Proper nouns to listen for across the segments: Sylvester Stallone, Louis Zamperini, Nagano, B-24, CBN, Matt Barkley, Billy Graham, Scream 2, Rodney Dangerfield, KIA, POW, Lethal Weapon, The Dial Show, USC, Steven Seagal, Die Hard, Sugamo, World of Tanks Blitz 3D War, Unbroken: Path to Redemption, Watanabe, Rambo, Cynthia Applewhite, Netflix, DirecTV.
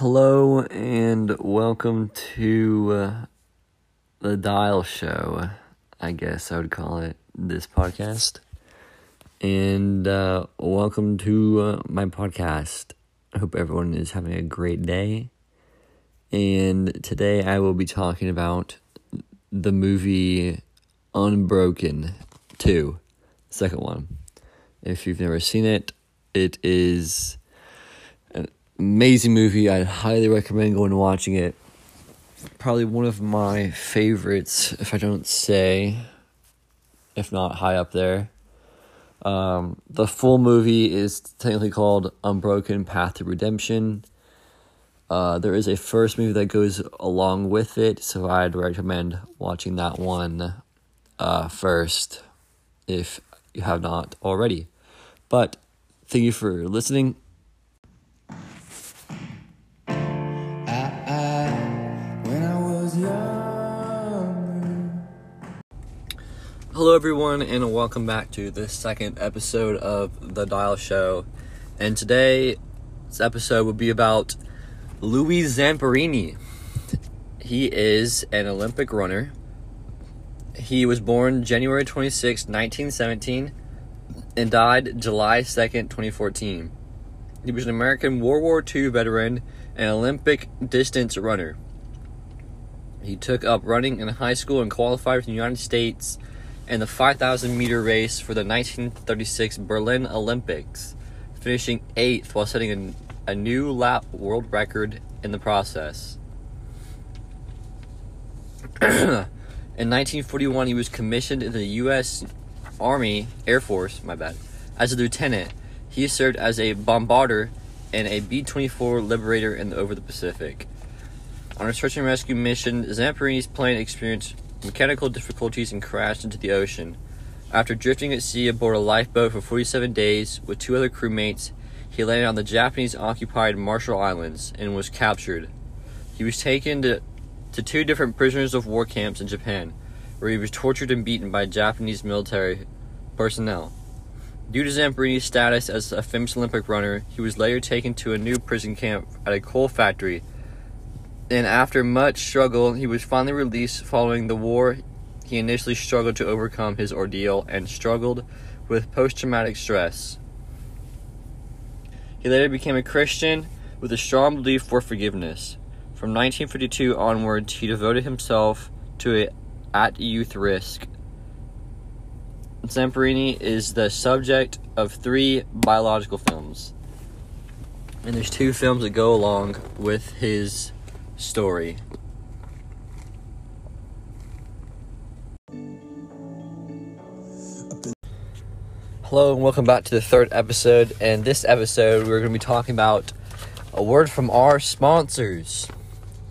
Hello and welcome to The Dial Show, I guess I would call it, this podcast. And welcome to my podcast. I hope everyone is having a great day. And today I will be talking about the movie Unbroken 2, second one. If you've never seen it, it is amazing movie. I highly recommend going and watching it. Probably one of my favorites, if I don't say, if not high up there. The full movie is technically called Unbroken: Path to Redemption. There is a first movie that goes along with it, so I'd recommend watching that one first if you have not already. But thank you for listening. Hello everyone, and welcome back to the second episode of The Dial Show. And today's episode will be about Louis Zamperini. He is an Olympic runner. He was born January 26, 1917, and died July 2nd, 2014. He was an American World War II veteran and Olympic distance runner. He took up running in high school and qualified for the United States and the 5,000 meter race for the 1936 Berlin Olympics, finishing 8th while setting a new lap world record in the process. In 1941, he was commissioned in the U.S. Air Force, as a lieutenant. He served as a bombarder and a B-24 Liberator over the Pacific. On a search and rescue mission, Zamperini's plane experienced mechanical difficulties and crashed into the ocean. After drifting at sea aboard a lifeboat for 47 days with two other crewmates, he landed on the Japanese-occupied Marshall Islands and was captured. He was taken to two different prisoners of war camps in Japan, where he was tortured and beaten by Japanese military personnel. Due to Zamperini's status as a famous Olympic runner, he was later taken to a new prison camp at a coal factory, and after much struggle, he was finally released following the war. He initially struggled to overcome his ordeal and struggled with post-traumatic stress. He later became a Christian with a strong belief for forgiveness. From 1952 onwards, he devoted himself to At Youth Risk. Zamperini is the subject of 3 biological films, and there's 2 films that go along with his story. Hello and welcome back to the third episode. And this episode we're going to be talking about a word from our sponsors.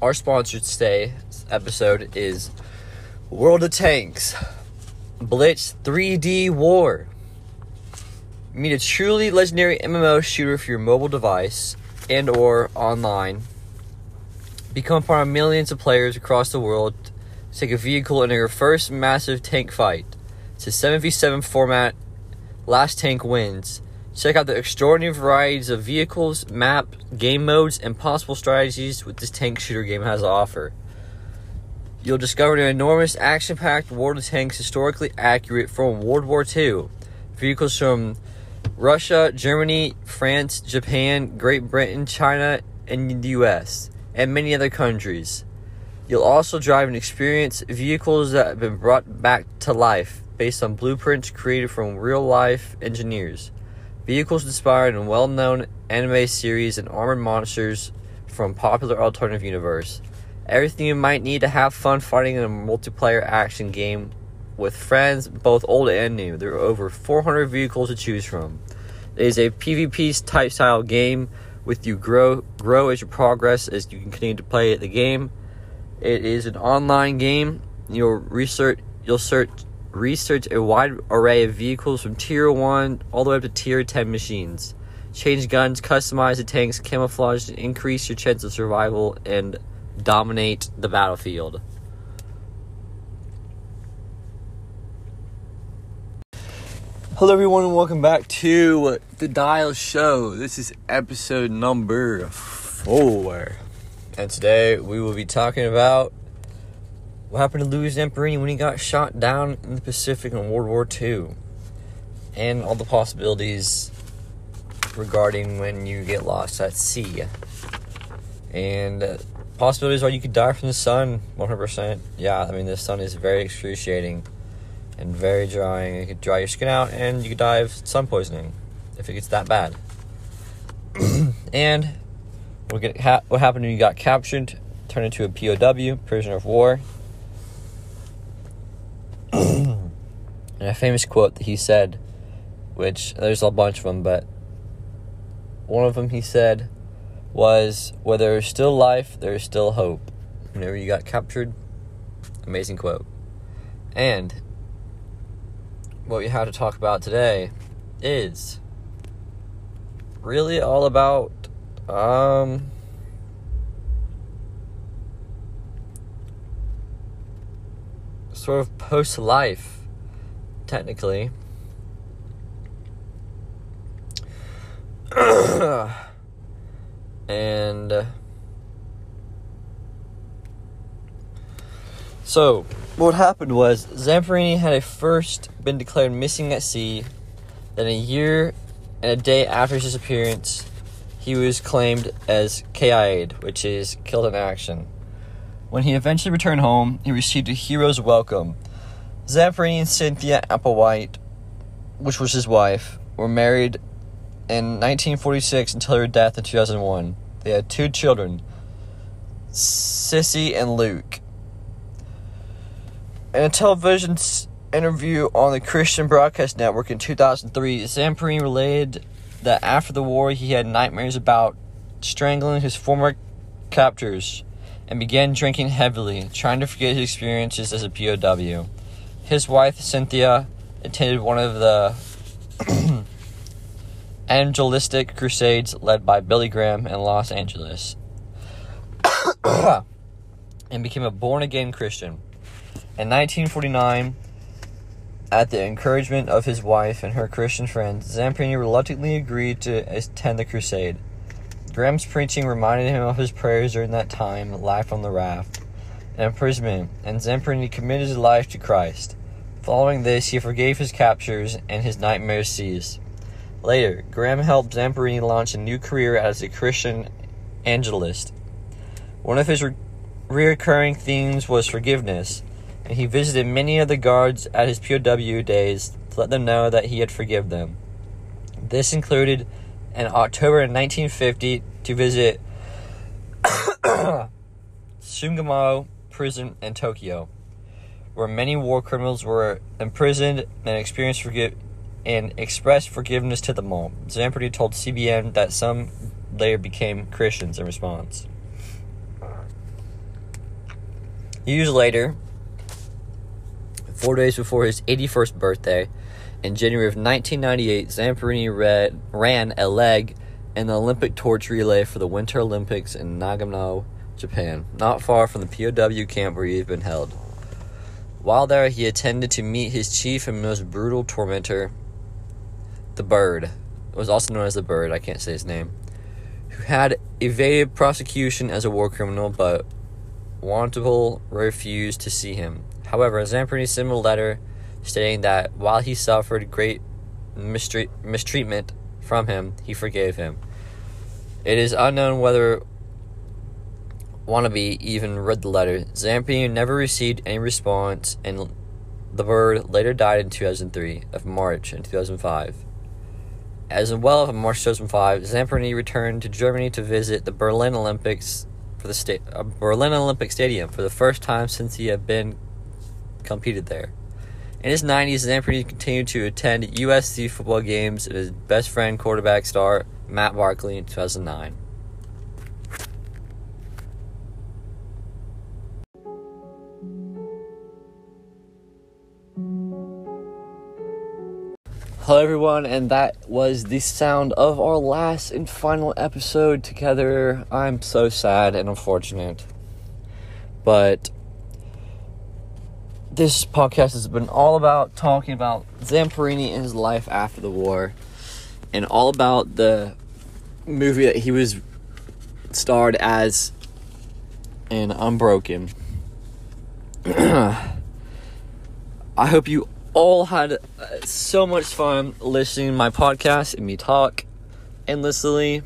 Our sponsor today's episode is World of Tanks Blitz 3D War. Meet a truly legendary MMO shooter for your mobile device and or online. Become part of millions of players across the world to take a vehicle in your first massive tank fight. It's a 7v7 format, last tank wins. Check out the extraordinary varieties of vehicles, map, game modes, and possible strategies with this tank shooter game has to offer. You'll discover an enormous action-packed world of tanks historically accurate from World War II. Vehicles from Russia, Germany, France, Japan, Great Britain, China, and the US, and many other countries. You'll also drive and experience vehicles that have been brought back to life based on blueprints created from real-life engineers. Vehicles inspired in well-known anime series and armored monsters from popular alternative universe. Everything you might need to have fun fighting in a multiplayer action game with friends, both old and new. There are over 400 vehicles to choose from. It is a PvP-type style game with you grow as you progress, as you continue to play the game. It is an online game. You'll research a wide array of vehicles from tier 1 all the way up to tier 10 machines. Change guns, customize the tanks, camouflage to increase your chance of survival and dominate the battlefield. Hello everyone and welcome back to The Dial Show. This is episode number 4. And today we will be talking about what happened to Louis Zamperini when he got shot down in the Pacific in World War II, and all the possibilities regarding when you get lost at sea. And possibilities are you could die from the sun, 100%. Yeah, I mean, the sun is very excruciating and very drying. It could dry your skin out, and you could die of sun poisoning if it gets that bad. And what happened when you got captured, turned into a POW, prisoner of war. And a famous quote that he said, which there's a bunch of them, but one of them he said was, where there is still life, there is still hope. Whenever you got captured, amazing quote. And what we have to talk about today is really all about sort of post-life, technically. And so what happened was Zamperini had first been declared missing at sea. Then a year and a day after his disappearance, he was claimed as KIA'd, which is killed in action. When he eventually returned home, he received a hero's welcome. Zamperini and Cynthia Applewhite, which was his wife, were married in 1946 until her death in 2001. They had 2 children, Sissy and Luke. In a television interview on the Christian Broadcast Network in 2003, Zamperini related that after the war he had nightmares about strangling his former captors and began drinking heavily, trying to forget his experiences as a POW. His wife, Cynthia, attended one of the evangelistic crusades led by Billy Graham in Los Angeles and became a born-again Christian. In 1949, at the encouragement of his wife and her Christian friends, Zamperini reluctantly agreed to attend the crusade. Graham's preaching reminded him of his prayers during that time, life on the raft, and imprisonment, and Zamperini committed his life to Christ. Following this, he forgave his captors, and his nightmares ceased. Later, Graham helped Zamperini launch a new career as a Christian evangelist. One of his reoccurring themes was forgiveness, and he visited many of the guards at his POW days to let them know that he had forgiven them. This included in October 1950 to visit Sugamo prison in Tokyo, where many war criminals were imprisoned and expressed forgiveness to them all. Zamperini told CBN that some later became Christians in response. Years later, 4 days before his 81st birthday, in January of 1998, Zamperini ran a leg in the Olympic torch relay for the Winter Olympics in Nagano, Japan, not far from the POW camp where he had been held. While there, he attended to meet his chief and most brutal tormentor, the Bird. It was also known as the Bird, I can't say his name, who had evaded prosecution as a war criminal, but Watanabe refused to see him. However, Zamperini sent him a letter stating that while he suffered great mistreatment from him, he forgave him. It is unknown whether Watanabe even read the letter. Zamperini never received any response, and the Bird later died in 2003, of March in 2005. As well, in March 2005, Zamperini returned to Germany to visit the Berlin Olympic Stadium for the first time since he had been competed there. In his 90s, Zamperini continued to attend USC football games with his best friend quarterback star Matt Barkley in 2009. Hello everyone, and that was the sound of our last and final episode together. I'm so sad and unfortunate, but this podcast has been all about talking about Zamperini and his life after the war, and all about the movie that he was starred as in Unbroken. I hope you all had so much fun listening to my podcast and me talk endlessly.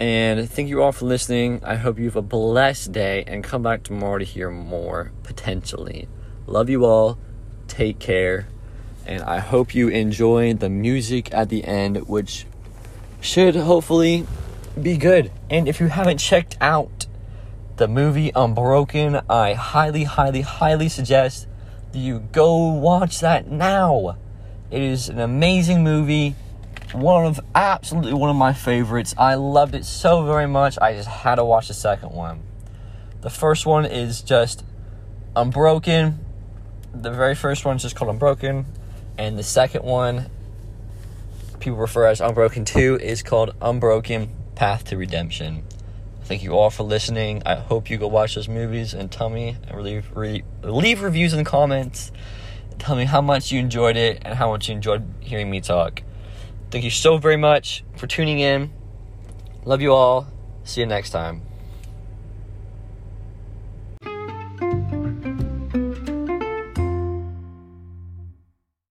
And thank you all for listening. I hope you have a blessed day and come back tomorrow to hear more, potentially. Love you all. Take care. And I hope you enjoy the music at the end, which should hopefully be good. And if you haven't checked out the movie Unbroken, I highly, highly, highly suggest you go watch that now. It is an amazing movie, absolutely one of my favorites. I loved it so very much. I just had to watch the second one. The first one is just Unbroken. The very first one is just called Unbroken, and the second one people refer as Unbroken 2 is called Unbroken: Path to Redemption. Thank you all for listening. I hope you go watch those movies and tell me, and leave reviews in the comments. Tell me how much you enjoyed it and how much you enjoyed hearing me talk. Thank you so very much for tuning in. Love you all. See you next time.